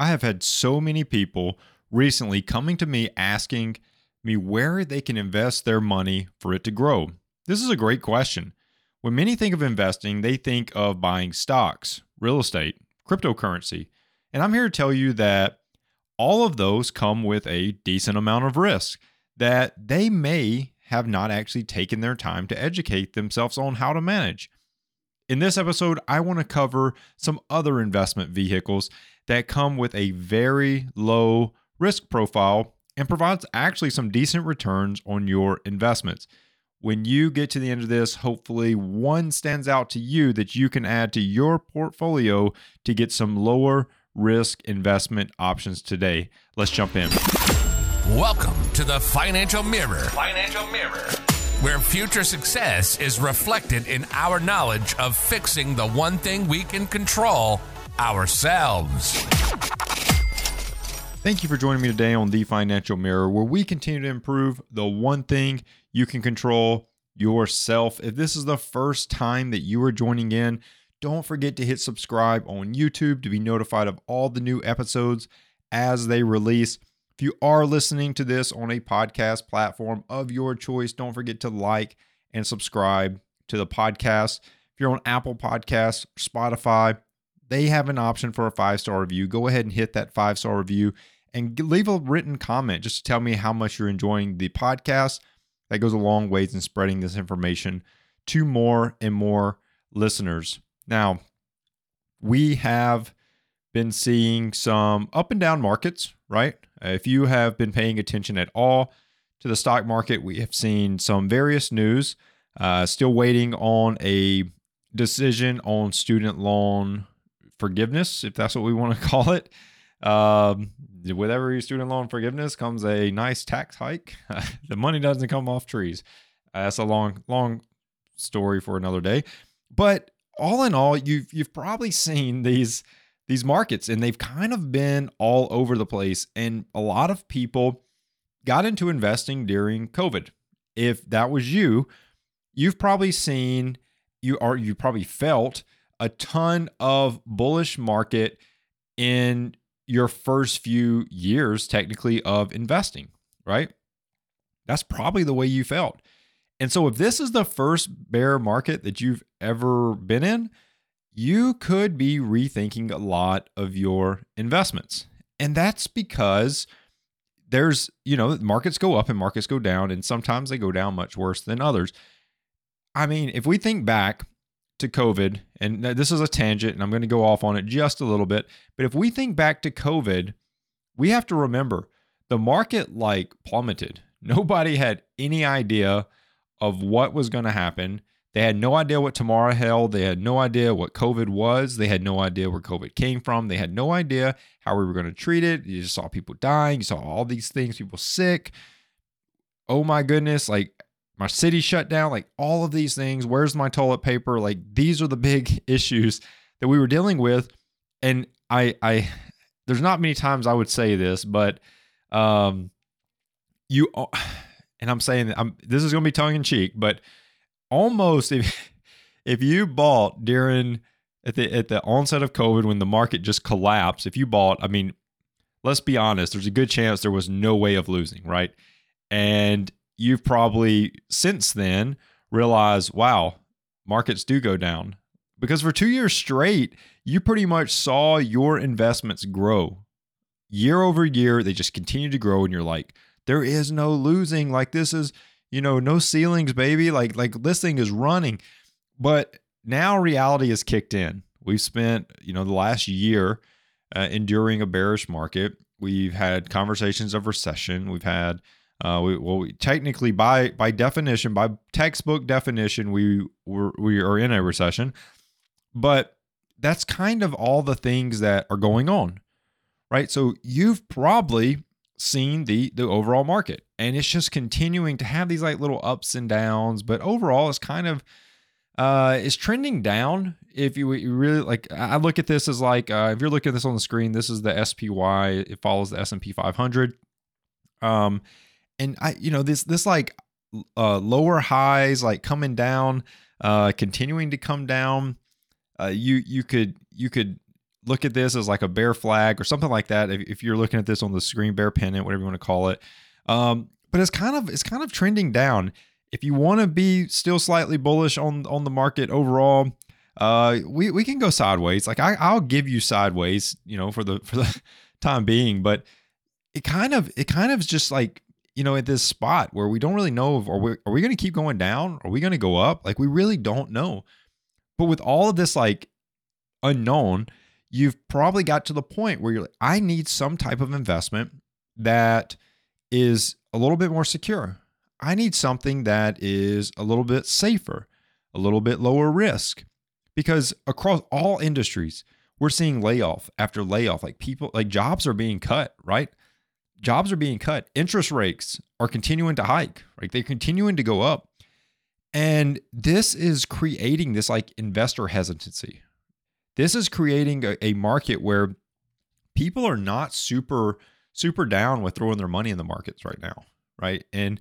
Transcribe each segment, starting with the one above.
I have had so many people recently coming to me asking me where they can invest their money for it to grow. This is a great question. When many think of investing, they think of buying stocks, real estate, cryptocurrency. And I'm here to tell you that all of those come with a decent amount of risk that they may have not actually taken their time to educate themselves on how to manage. In this episode, I want to cover some other investment vehicles that come with a very low risk profile and provides actually some decent returns on your investments. When you get to the end of this, hopefully one stands out to you that you can add to your portfolio to get some lower risk investment options today. Let's jump in. Welcome to the Financial Mirror. Financial Mirror, where future success is reflected in our knowledge of fixing the one thing we can control, ourselves. Thank you for joining me today on The Financial Mirror, where we continue to improve the one thing you can control, yourself. If this is the first time that you are joining in, don't forget to hit subscribe on YouTube to be notified of all the new episodes as they release. If you are listening to this on a podcast platform of your choice, don't forget to like and subscribe to the podcast. If you're on Apple Podcasts, Spotify, they have an option for a 5-star review. Go ahead and hit that 5-star review and leave a written comment just to tell me how much you're enjoying the podcast. That goes a long ways in spreading this information to more and more listeners. Now, we have been seeing some up and down markets, right? If you have been paying attention at all to the stock market, we have seen some various news. Still waiting on a decision on student loan forgiveness, if that's what we want to call it. With every student loan forgiveness comes a nice tax hike. The money doesn't come off trees. That's a long story for another day. But all in all, you've probably seen these markets, and they've kind of been all over the place. And a lot of people got into investing during COVID. If that was you, you've probably seen, you probably felt a ton of bullish market in your first few years, technically, of investing, right? That's probably the way you felt. And so if this is the first bear market that you've ever been in, you could be rethinking a lot of your investments. And that's because there's, markets go up and markets go down, and sometimes they go down much worse than others. I mean, if we think back to COVID, and this is a tangent and I'm going to go off on it just a little bit, but if we think back to COVID, we have to remember the market plummeted. Nobody had any idea of what was going to happen. They had no idea what tomorrow held. They had no idea what COVID was. They had no idea where COVID came from. They had no idea how we were going to treat it. You just saw people dying. You saw all these things, people sick. Oh my goodness. My city shut down, all of these things. Where's my toilet paper? These are the big issues that we were dealing with. And I there's not many times I would say this, but this is going to be tongue in cheek, but almost if you bought during at the onset of COVID, when the market just collapsed, if you bought, let's be honest, there's a good chance there was no way of losing, right? And you've probably since then realized, wow, markets do go down. Because for 2 years straight, you pretty much saw your investments grow. Year over year, they just continue to grow. And you're like, there is no losing. This is, no ceilings, baby. This thing is running. But now reality has kicked in. We've spent, the last year enduring a bearish market. We've had conversations of recession. We've had we technically, by definition, by textbook definition, we are in a recession, but that's kind of all the things that are going on, right? So you've probably seen the overall market, and it's just continuing to have these little ups and downs, but overall, it's kind of it's trending down. If you really I look at this as if you're looking at this on the screen, this is the SPY. It follows the S&P 500. And I, this lower highs, coming down, continuing to come down. You could look at this as like a bear flag or something like that. If you're looking at this on the screen, bear pennant, whatever you want to call it. But it's kind of trending down. If you want to be still slightly bullish on the market overall, we can go sideways. Like I'll give you sideways, for the time being. But it kind of is just like, at this spot where we don't really know if are we going to keep going down? Are we going to go up? Like we really don't know. But with all of this like unknown, you've probably got to the point where you're like, I need some type of investment that is a little bit more secure. I need something that is a little bit safer, a little bit lower risk, because across all industries, we're seeing layoff after layoff. Like people, like jobs are being cut, right? Jobs are being cut. Interest rates are continuing to hike, right? They're continuing to go up. And this is creating this like investor hesitancy. This is creating a market where people are not super down with throwing their money in the markets right now, right? And,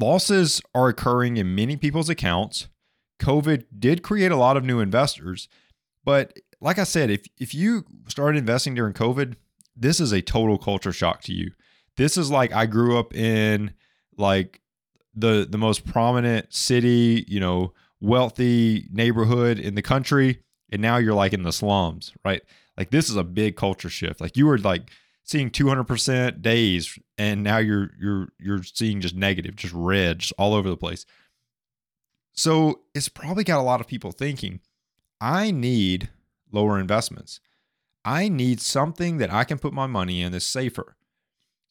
losses are occurring in many people's accounts. COVID did create a lot of new investors. But like I said, if you started investing during COVID, this is a total culture shock to you. This is like, I grew up in like the most prominent city, wealthy neighborhood in the country. And now you're like in the slums, right? Like this is a big culture shift. Like you were like seeing 200% days and now you're seeing just negative, just red, just all over the place. So it's probably got a lot of people thinking, I need lower investments. I need something that I can put my money in that's safer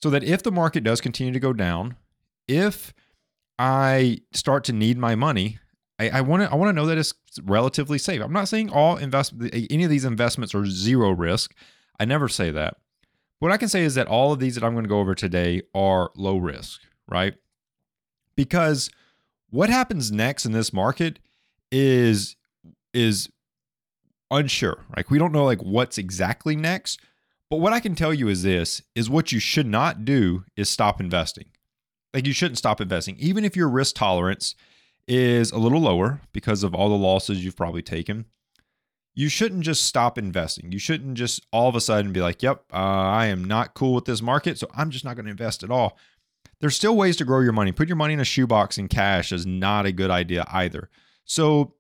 so that if the market does continue to go down, if I start to need my money, I want to know that it's relatively safe. I'm not saying all any of these investments are zero risk. I never say that. What I can say is that all of these that I'm going to go over today are low risk, right? Because what happens next in this market is unsure. Like we don't know like what's exactly next, but what I can tell you is this is what you should not do is stop investing. Like you shouldn't stop investing, even if your risk tolerance is a little lower because of all the losses you've probably taken. You shouldn't just stop investing. You shouldn't just all of a sudden be like, yep, I am not cool with this market, so I'm just not going to invest at all. There's still ways to grow your money. Put your money in a shoebox in cash is not a good idea either. So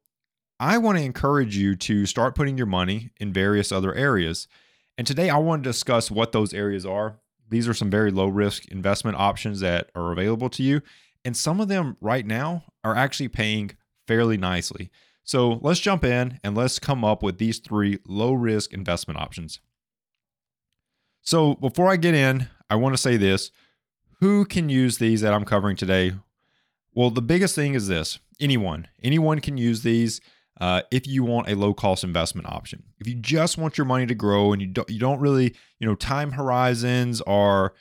I want to encourage you to start putting your money in various other areas. And today I want to discuss what those areas are. These are some very low risk investment options that are available to you. And some of them right now are actually paying fairly nicely. So let's jump in and let's come up with these three low risk investment options. So before I get in, I want to say this. Who can use these that I'm covering today? Well, the biggest thing is this. Anyone can use these if you want a low cost investment option. If you just want your money to grow and you don't really, time horizons are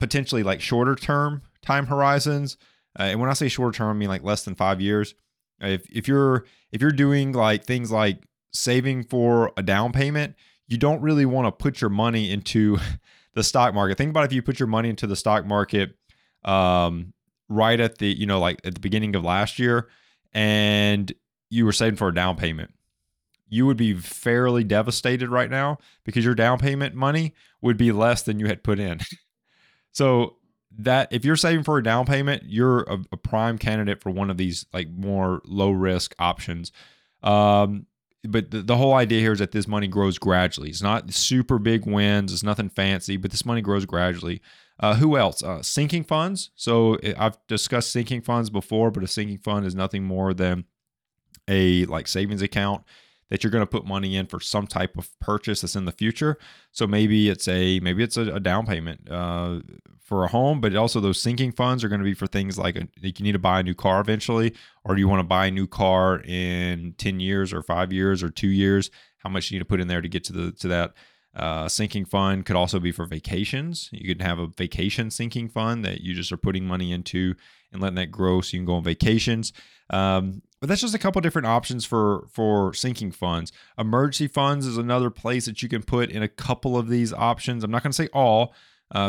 potentially like shorter term time horizons. And when I say shorter term, I mean like less than 5 years. If you're doing like things like saving for a down payment, you don't really want to put your money into the stock market. Think about if you put your money into the stock market right at the, like at the beginning of last year and you were saving for a down payment. You would be fairly devastated right now because your down payment money would be less than you had put in. So that if you're saving for a down payment, you're a prime candidate for one of these like more low risk options. But the whole idea here is that this money grows gradually. It's not super big wins. It's nothing fancy, but this money grows gradually. Who else? Sinking funds. So I've discussed sinking funds before, but a sinking fund is nothing more than a like savings account that you're going to put money in for some type of purchase that's in the future. So maybe it's a down payment for a home, but also those sinking funds are going to be for things like you need to buy a new car eventually, or do you want to buy a new car in 10 years or 5 years or 2 years? How much you need to put in there to get to that sinking fund. Could also be for vacations. You could have a vacation sinking fund that you just are putting money into and letting that grow so you can go on vacations. But that's just a couple of different options for sinking funds. Emergency funds is another place that you can put in a couple of these options. I'm not going to say all.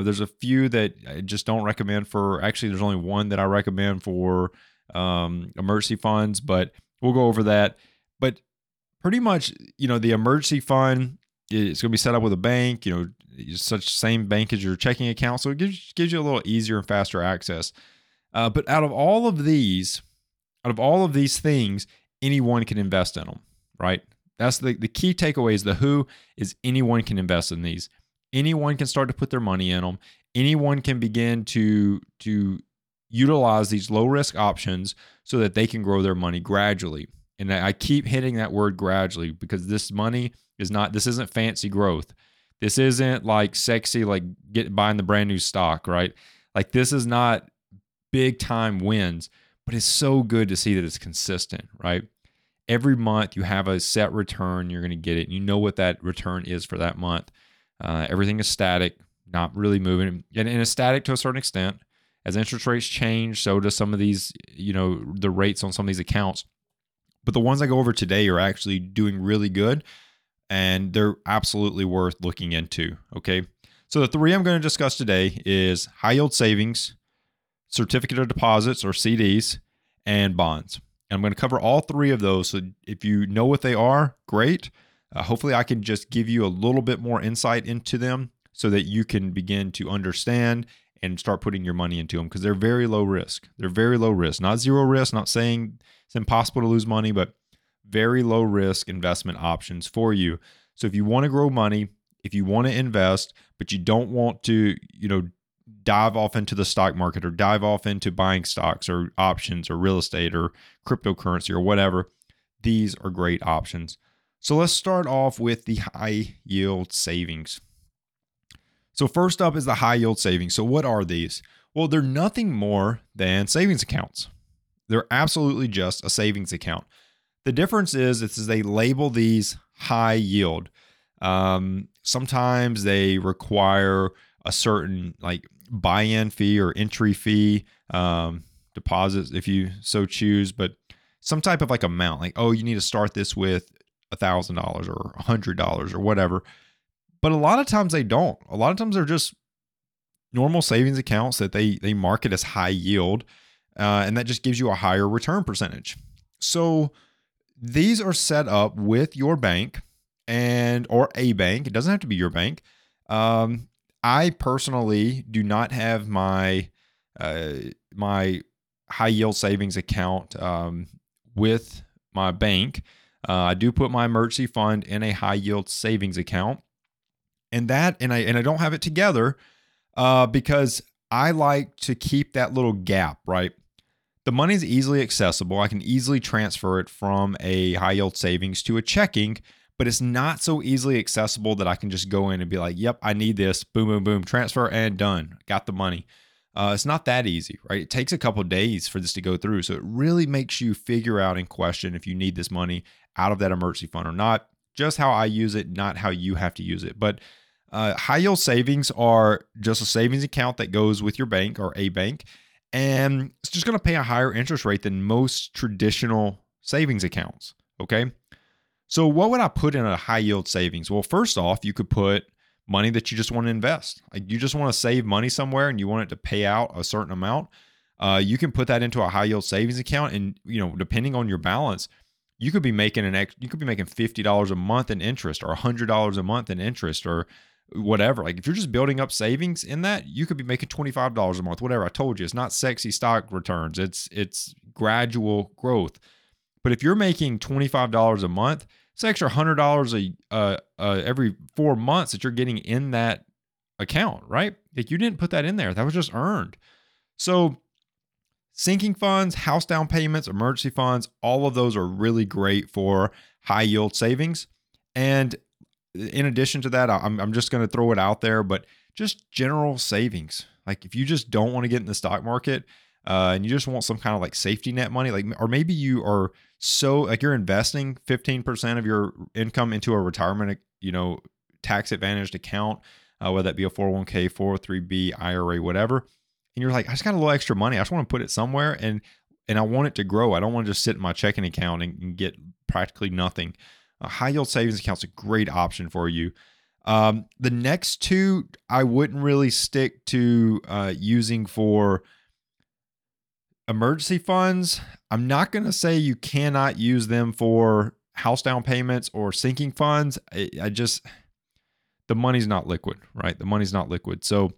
There's a few that I just don't recommend for. Actually, there's only one that I recommend for emergency funds, but we'll go over that. But pretty much, you know, the emergency fund, it's going to be set up with a bank, you know, such same bank as your checking account. So it gives you a little easier and faster access. But out of all of these things, anyone can invest in them, right? That's the key takeaway is the who is anyone can invest in these. Anyone can start to put their money in them. Anyone can begin to utilize these low-risk options so that they can grow their money gradually. And I keep hitting that word gradually because this isn't fancy growth. This isn't like sexy, like buying the brand new stock, right? Like this is not big time wins, but it's so good to see that it's consistent, right? Every month you have a set return, you're going to get it. You know what that return is for that month. Everything is static, not really moving, and it's static to a certain extent. As interest rates change, so do some of these, you know, the rates on some of these accounts. But the ones I go over today are actually doing really good, and they're absolutely worth looking into, okay? So the three I'm going to discuss today is high yield savings, certificate of deposits or CDs, and bonds. And I'm going to cover all three of those. So if you know what they are, great. Hopefully I can just give you a little bit more insight into them so that you can begin to understand and start putting your money into them because they're very low risk. They're very low risk, not zero risk, not saying it's impossible to lose money, but very low risk investment options for you. So if you want to grow money, if you want to invest, but you don't want to, you know, dive off into the stock market or dive off into buying stocks or options or real estate or cryptocurrency or whatever, these are great options. So let's start off with the high yield savings. So first up is the high yield savings. So what are these? Well, they're nothing more than savings accounts. They're absolutely just a savings account. The difference is they label these high yield. Sometimes they require a certain like buy-in fee or entry fee, deposits if you so choose, but some type of like amount, like, oh, you need to start this with $1,000 or $100 or whatever. But a lot of times they don't. A lot of times they're just normal savings accounts that they market as high yield, and that just gives you a higher return percentage. So these are set up with your bank or a bank. It doesn't have to be your bank. I personally do not have my my high yield savings account with my bank. I do put my emergency fund in a high yield savings account. And I don't have it together because I like to keep that little gap, right? The money is easily accessible. I can easily transfer it from a high yield savings to a checking, but it's not so easily accessible that I can just go in and be like, yep, I need this. Boom, boom, boom, transfer and done. Got the money. It's not that easy, right? It takes a couple of days for this to go through. So it really makes you figure out and question if you need this money out of that emergency fund or not. Just how I use it, not how you have to use it. But high yield savings are just a savings account that goes with your bank or a bank, and it's just going to pay a higher interest rate than most traditional savings accounts. Okay. So what would I put in a high yield savings? Well, first off, you could put money that you just want to invest. Like you just want to save money somewhere and you want it to pay out a certain amount. You can put that into a high yield savings account, and you know, depending on your balance, you could be making $50 a month in interest or $100 a month in interest or whatever. Like if you're just building up savings in that, you could be making $25 a month, whatever. I told you, it's not sexy stock returns. It's gradual growth. But if you're making $25 a month, it's an extra $100 every 4 months that you're getting in that account, right? Like you didn't put that in there. That was just earned. So sinking funds, house down payments, emergency funds, all of those are really great for high yield savings. And in addition to that, I'm just going to throw it out there, but just general savings. Like if you just don't want to get in the stock market and you just want some kind of like safety net money, like, or maybe you are so like you're investing 15% of your income into a retirement, you know, tax advantaged account, whether that be a 401k, 403b, IRA, whatever. And you're like, I just got a little extra money. I just want to put it somewhere and I want it to grow. I don't want to just sit in my checking account and get practically nothing. A high yield savings account is a great option for you. The next two, I wouldn't really stick to using for emergency funds. I'm not going to say you cannot use them for house down payments or sinking funds, the money's not liquid, right? The money's not liquid. So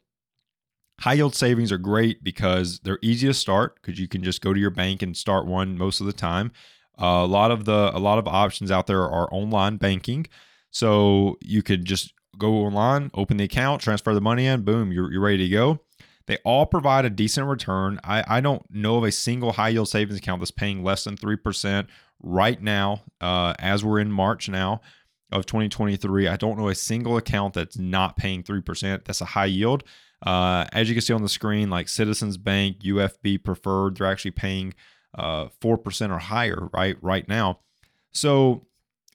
high yield savings are great because they're easy to start because you can just go to your bank and start one most of the time. A lot of options out there are online banking. So you could just go online, open the account, transfer the money in, boom, you're ready to go. They all provide a decent return. I don't know of a single high yield savings account that's paying less than 3% right now, as we're in March now of 2023. I don't know a single account that's not paying 3%. That's a high yield. As you can see on the screen, like Citizens Bank, UFB, Preferred, they're actually paying 4% or higher right now. So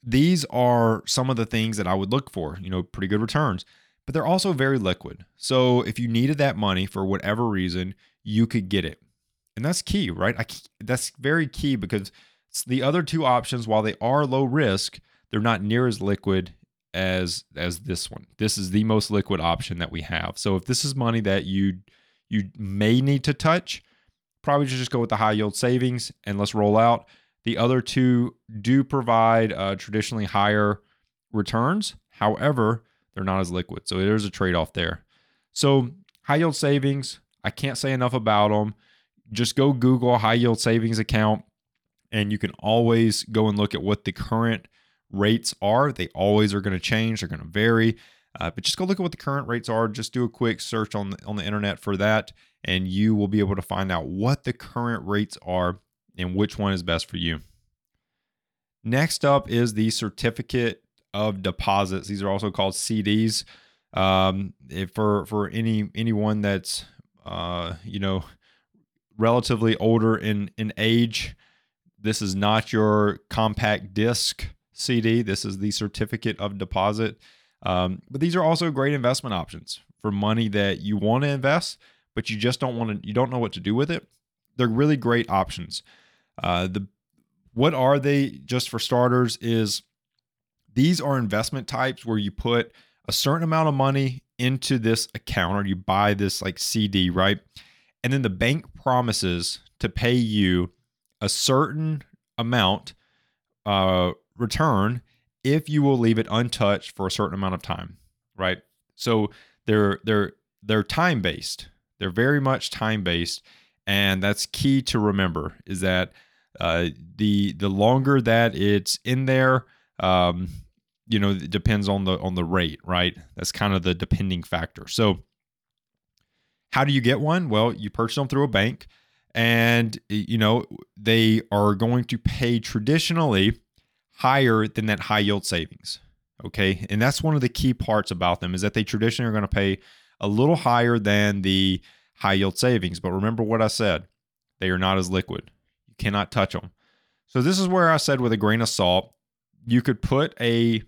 these are some of the things that I would look for, pretty good returns, but they're also very liquid. So if you needed that money for whatever reason, you could get it. And that's key, right? That's very key because the other two options, while they are low risk, they're not near as liquid as this one. This is the most liquid option that we have. So if this is money that you may need to touch, probably just go with the high yield savings and let's roll out. The other two do provide traditionally higher returns. However, they're not as liquid. So there's a trade-off there. So high yield savings, I can't say enough about them. Just go Google high yield savings account and you can always go and look at what the current rates are. They always are going to change. They're going to vary. But just go look at what the current rates are. Just do a quick search on the internet for that, and you will be able to find out what the current rates are and which one is best for you. Next up is the certificate of deposits. These are also called CDs. For anyone that's relatively older in age, this is not your compact disc CD. This is the certificate of deposit. But these are also great investment options for money that you want to invest, but you just you don't know what to do with it. They're really great options. What are they? Just for starters, is these are investment types where you put a certain amount of money into this account, or you buy this like CD, right? And then the bank promises to pay you a certain amount return if you will leave it untouched for a certain amount of time, right? So they're time based. They're very much time based. And that's key to remember, is that the longer that it's in there, it depends on the rate, right? That's kind of the depending factor. So how do you get one? Well, you purchase them through a bank, and they are going to pay traditionally higher than that high yield savings. Okay. And that's one of the key parts about them, is that they traditionally are going to pay a little higher than the high yield savings. But remember what I said, they are not as liquid. You cannot touch them. So this is where I said with a grain of salt, you could put a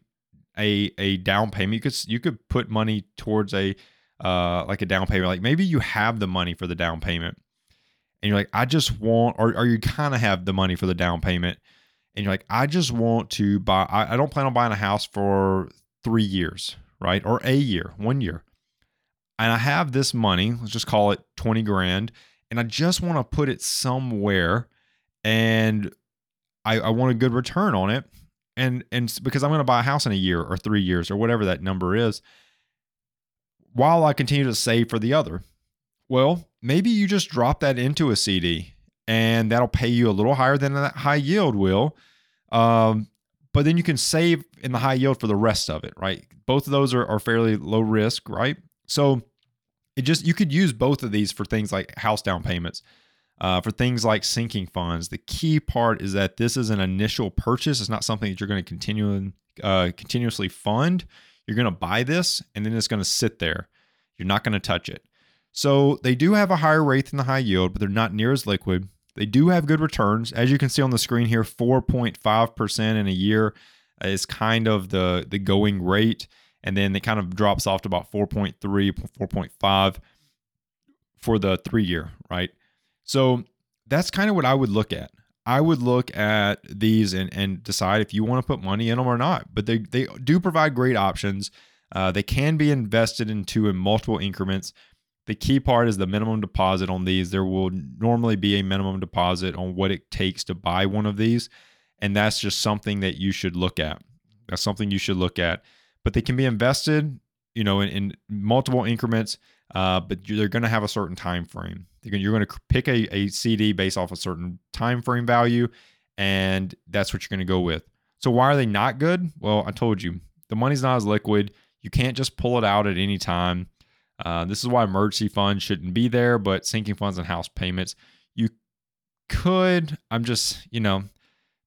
down payment. You could put money towards a down payment. Like maybe you have the money for the down payment and you're like, I just want, or you kind of have the money for the down payment and you're like, I just want to buy, I don't plan on buying a house for 3 years, right? Or 1 year. And I have this money, let's just call it 20 grand, and I just want to put it somewhere and I want a good return on it. And because I'm going to buy a house in a year or 3 years or whatever that number is, while I continue to save for the other. Well, maybe you just drop that into a CD and that'll pay you a little higher than that high yield will. But then you can save in the high yield for the rest of it, right? Both of those are fairly low risk, right? So you could use both of these for things like house down payments, for things like sinking funds. The key part is that this is an initial purchase. It's not something that you're going to continuously fund. You're going to buy this and then it's going to sit there. You're not going to touch it. So they do have a higher rate than the high yield, but they're not near as liquid. They do have good returns. As you can see on the screen here, 4.5% in a year is kind of the going rate. And then it kind of drops off to about 4.3, 4.5 for the 3 year, right? So that's kind of what I would look at. I would look at these and decide if you want to put money in them or not. But they do provide great options. They can be invested into in multiple increments. The key part is the minimum deposit on these. There will normally be a minimum deposit on what it takes to buy one of these. And that's just something that you should look at. That's something you should look at. But they can be invested, you know, in multiple increments, but they're going to have a certain time frame. You're going to pick a CD based off a certain time frame value, and that's what you're going to go with. So why are they not good? Well, I told you, the money's not as liquid. You can't just pull it out at any time. This is why emergency funds shouldn't be there, but sinking funds and house payments, you could. I'm just, you know,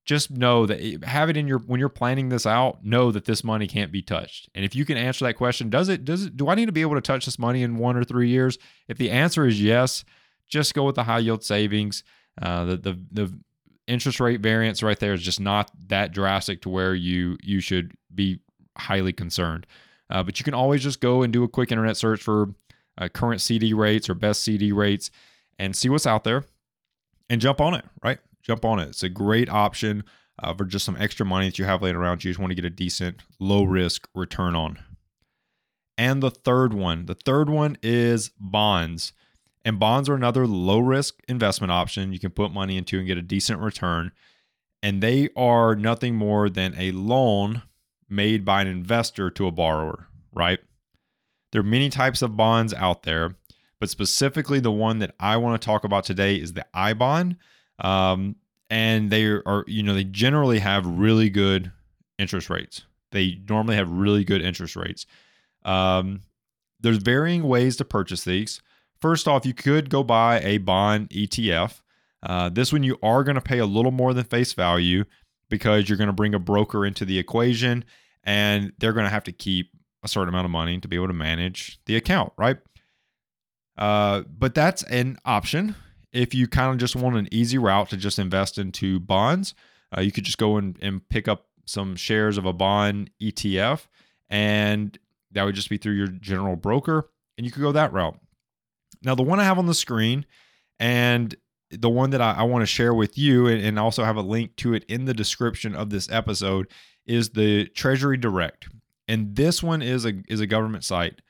just know that have it in your, when you're planning this out, know that this money can't be touched. And if you can answer that question, do I need to be able to touch this money in 1 or 3 years? If the answer is yes, just go with the high yield savings. The interest rate variance right there is just not that drastic to where you should be highly concerned. But you can always just go and do a quick internet search for current CD rates or best CD rates and see what's out there and jump on it, right? Jump on it. It's a great option for just some extra money that you have laying around. You just want to get a decent low risk return on. And the third one is bonds. And bonds are another low risk investment option you can put money into and get a decent return. And they are nothing more than a loan made by an investor to a borrower, right? There are many types of bonds out there, but specifically the one that I want to talk about today is the I bond. And they are, you know, they generally have really good interest rates. They normally have really good interest rates. There's varying ways to purchase these. First off, you could go buy a bond ETF. This one you are going to pay a little more than face value because you're going to bring a broker into the equation and they're going to have to keep a certain amount of money to be able to manage the account, right? But that's an option. If you kind of just want an easy route to just invest into bonds, you could just go and pick up some shares of a bond ETF, and that would just be through your general broker, and you could go that route. Now, the one I have on the screen and the one that I want to share with you and also have a link to it in the description of this episode is the Treasury Direct. And this one is a government site.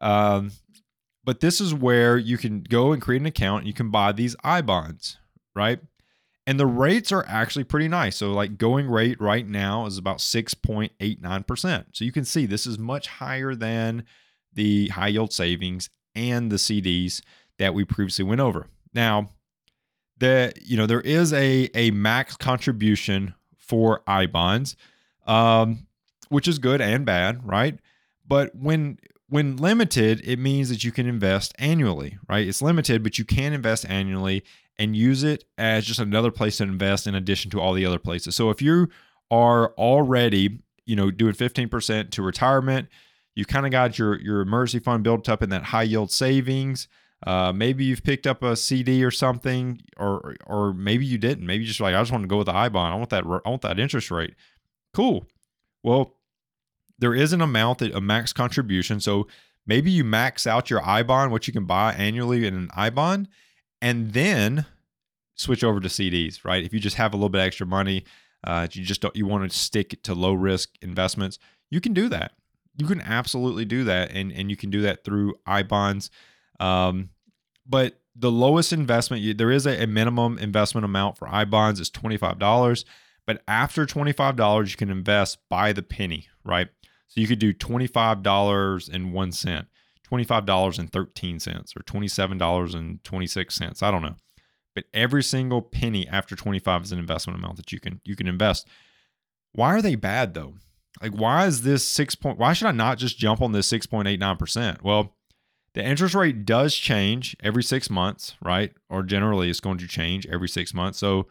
But this is where you can go and create an account and you can buy these I bonds, right? And the rates are actually pretty nice. So like going rate right now is about 6.89%. So you can see this is much higher than the high yield savings and the CDs that we previously went over. Now, there is a max contribution for I bonds, which is good and bad, right? But when limited, it means that you can invest annually, right? It's limited, but you can invest annually and use it as just another place to invest in addition to all the other places. So if you are already, doing 15% to retirement, you kind of got your emergency fund built up in that high yield savings. Maybe you've picked up a CD or something, or maybe you didn't. Maybe you just I just want to go with the I bond. I want that interest rate. Cool. Well, there is an amount a max contribution. So maybe you max out your I bond, what you can buy annually in an I bond, and then switch over to CDs, right? If you just have a little bit of extra money, you want to stick to low risk investments, you can do that. You can absolutely do that. And you can do that through I bonds. But the lowest investment, there is a minimum investment amount for I bonds is $25. But after $25, you can invest by the penny, right? So you could do $25.01, $25.13, or $27.26. I don't know. But every single penny after 25 is an investment amount that you can invest. Why are they bad though? Like, why is this why should I not just jump on this 6.89%? Well, the interest rate does change every 6 months, right? Or generally it's going to change every 6 months. So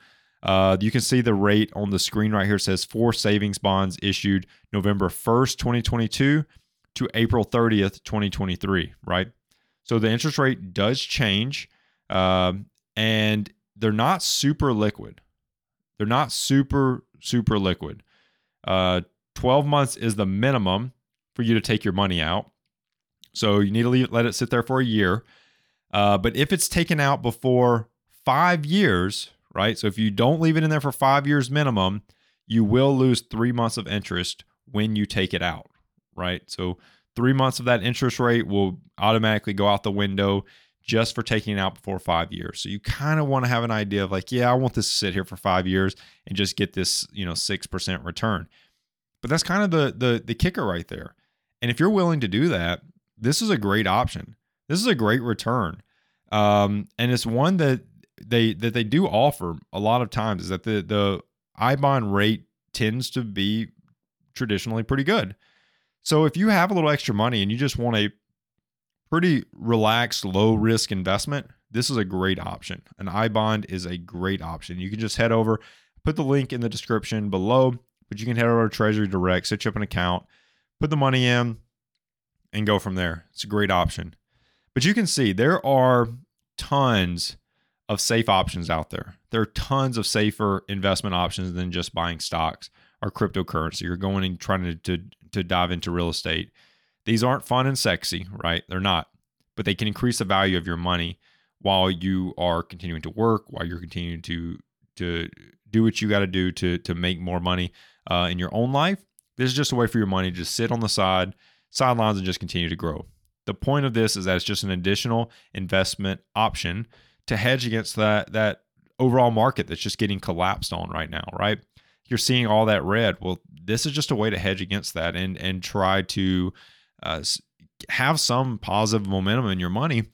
you can see the rate on the screen right here. It says for savings bonds issued November 1st, 2022 to April 30th, 2023, right? So the interest rate does change and they're not super liquid. They're not super, super liquid. 12 months is the minimum for you to take your money out. So you need to let it sit there for a year. But if it's taken out before 5 years, right? So if you don't leave it in there for 5 years minimum, you will lose 3 months of interest when you take it out, right? So 3 months of that interest rate will automatically go out the window. just for taking it out before 5 years. So you kind of want to have an idea of like, yeah, I want this to sit here for 5 years and just get this, 6% return. But that's kind of the kicker right there. And if you're willing to do that, this is a great option. This is a great return. And it's one that they do offer a lot of times, is that the iBond rate tends to be traditionally pretty good. So if you have a little extra money and you just want a pretty relaxed, low risk investment, this is a great option. An iBond is a great option. You can just head over, put the link in the description below, but you can head over to Treasury Direct, set you up an account, put the money in, and go from there. It's a great option. But you can see there are tons of safe options out there. There are tons of safer investment options than just buying stocks or cryptocurrency. You're going and trying to dive into real estate. These aren't fun and sexy, right? They're not, but they can increase the value of your money while you are continuing to work, while you're continuing to do what you got to do to make more money in your own life. This is just a way for your money to just sit on the sidelines and just continue to grow. The point of this is that it's just an additional investment option to hedge against that overall market that's just getting collapsed on right now, right? You're seeing all that red. Well, this is just a way to hedge against that and try to have some positive momentum in your money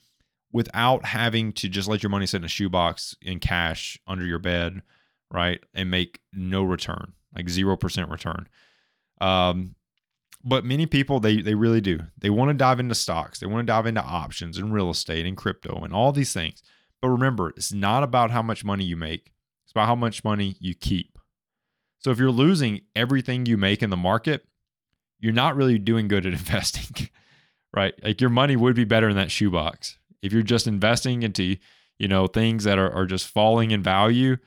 without having to just let your money sit in a shoebox in cash under your bed, right? And make no return, like 0% return. But many people, they really do. They want to dive into stocks. They want to dive into options and real estate and crypto and all these things. But remember, it's not about how much money you make. It's about how much money you keep. So if you're losing everything you make in the market, you're not really doing good at investing, right? Like your money would be better in that shoebox. If you're just investing into, things that are just falling in value,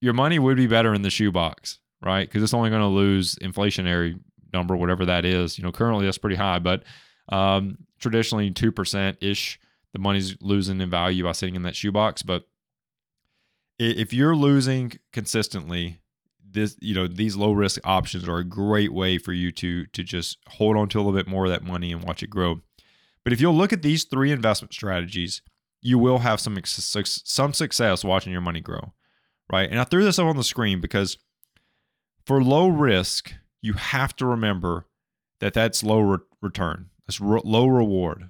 your money would be better in the shoebox, right? Because it's only going to lose inflationary number, whatever that is. Currently that's pretty high, but traditionally 2%-ish, the money's losing in value by sitting in that shoebox. But if you're losing consistently, this, these low risk options are a great way for you to just hold on to a little bit more of that money and watch it grow. But if you'll look at these three investment strategies, you will have some success watching your money grow, right? And I threw this up on the screen because for low risk, you have to remember that that's low return. That's low reward.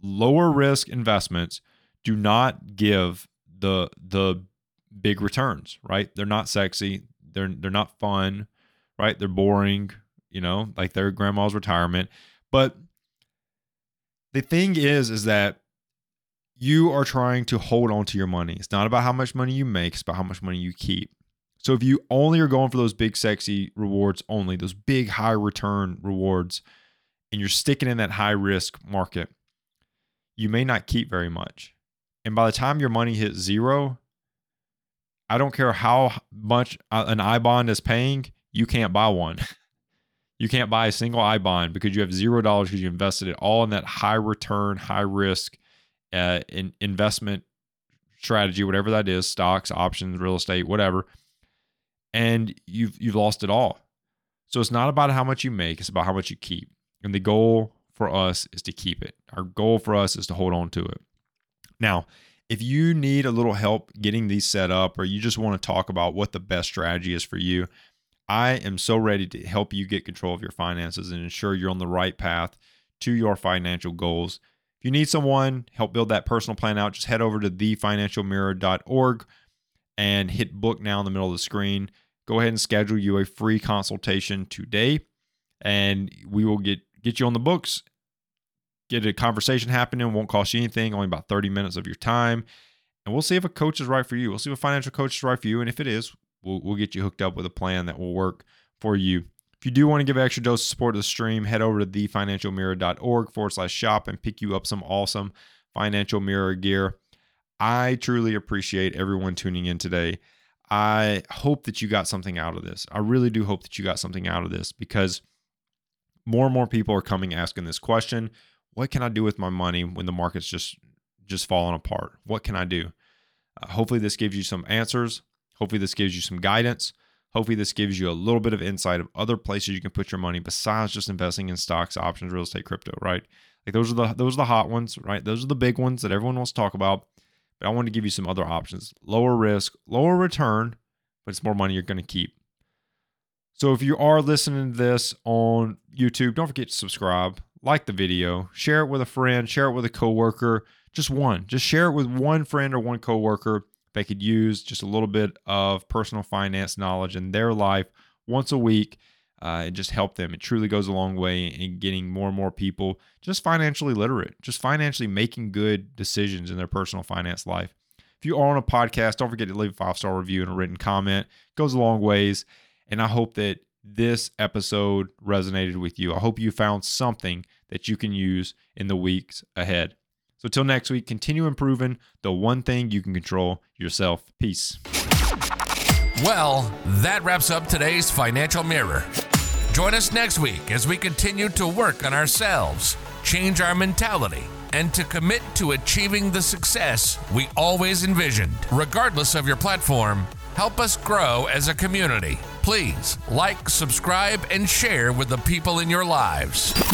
Lower risk investments do not give the big returns, right? They're not sexy. They're not fun, right? They're boring, like their grandma's retirement. But the thing is that you are trying to hold on to your money. It's not about how much money you make. It's about how much money you keep. So if you only are going for those big, sexy rewards only, those big high return rewards, and you're sticking in that high risk market, you may not keep very much. And by the time your money hits zero, I don't care how much an iBond is paying, you can't buy one. You can't buy a single iBond because you have $0 because you invested it all in that high return, high risk investment strategy, whatever that is, stocks, options, real estate, whatever. And you've lost it all. So it's not about how much you make, it's about how much you keep. And the goal for us is to keep it. Our goal for us is to hold on to it. Now, if you need a little help getting these set up, or you just want to talk about what the best strategy is for you, I am so ready to help you get control of your finances and ensure you're on the right path to your financial goals. If you need someone to help build that personal plan out, just head over to thefinancialmirror.org and hit book now in the middle of the screen. Go ahead and schedule you a free consultation today, and we will get you on the books, get a conversation happening. It won't cost you anything, only about 30 minutes of your time. And we'll see if a coach is right for you. We'll see if a financial coach is right for you. And if it is, we'll get you hooked up with a plan that will work for you. If you do want to give an extra dose of support to the stream, head over to thefinancialmirror.org/shop and pick you up some awesome Financial Mirror gear. I truly appreciate everyone tuning in today. I hope that you got something out of this. I really do hope that you got something out of this, because more and more people are coming asking this question: what can I do with my money when the market's just falling apart? What can I do? Hopefully this gives you some answers. Hopefully this gives you some guidance. Hopefully this gives you a little bit of insight of other places you can put your money besides just investing in stocks, options, real estate, crypto, right? Like those are the hot ones, right? Those are the big ones that everyone wants to talk about. But I want to give you some other options. Lower risk, lower return, but it's more money you're going to keep. So if you are listening to this on YouTube, don't forget to subscribe, like the video, share it with a friend, share it with a coworker, just share it with one friend or one coworker. They could use just a little bit of personal finance knowledge in their life once a week and just help them. It truly goes a long way in getting more and more people just financially literate, just financially making good decisions in their personal finance life. If you are on a podcast, don't forget to leave a 5-star review and a written comment. It goes a long ways. And I hope that this episode resonated with you. I hope you found something that you can use in the weeks ahead. So till next week, continue improving the one thing you can control, yourself. Peace. Well, that wraps up today's Financial Mirror. Join us next week as we continue to work on ourselves, change our mentality, and to commit to achieving the success we always envisioned. Regardless of your platform, help us grow as a community. Please like, subscribe, and share with the people in your lives.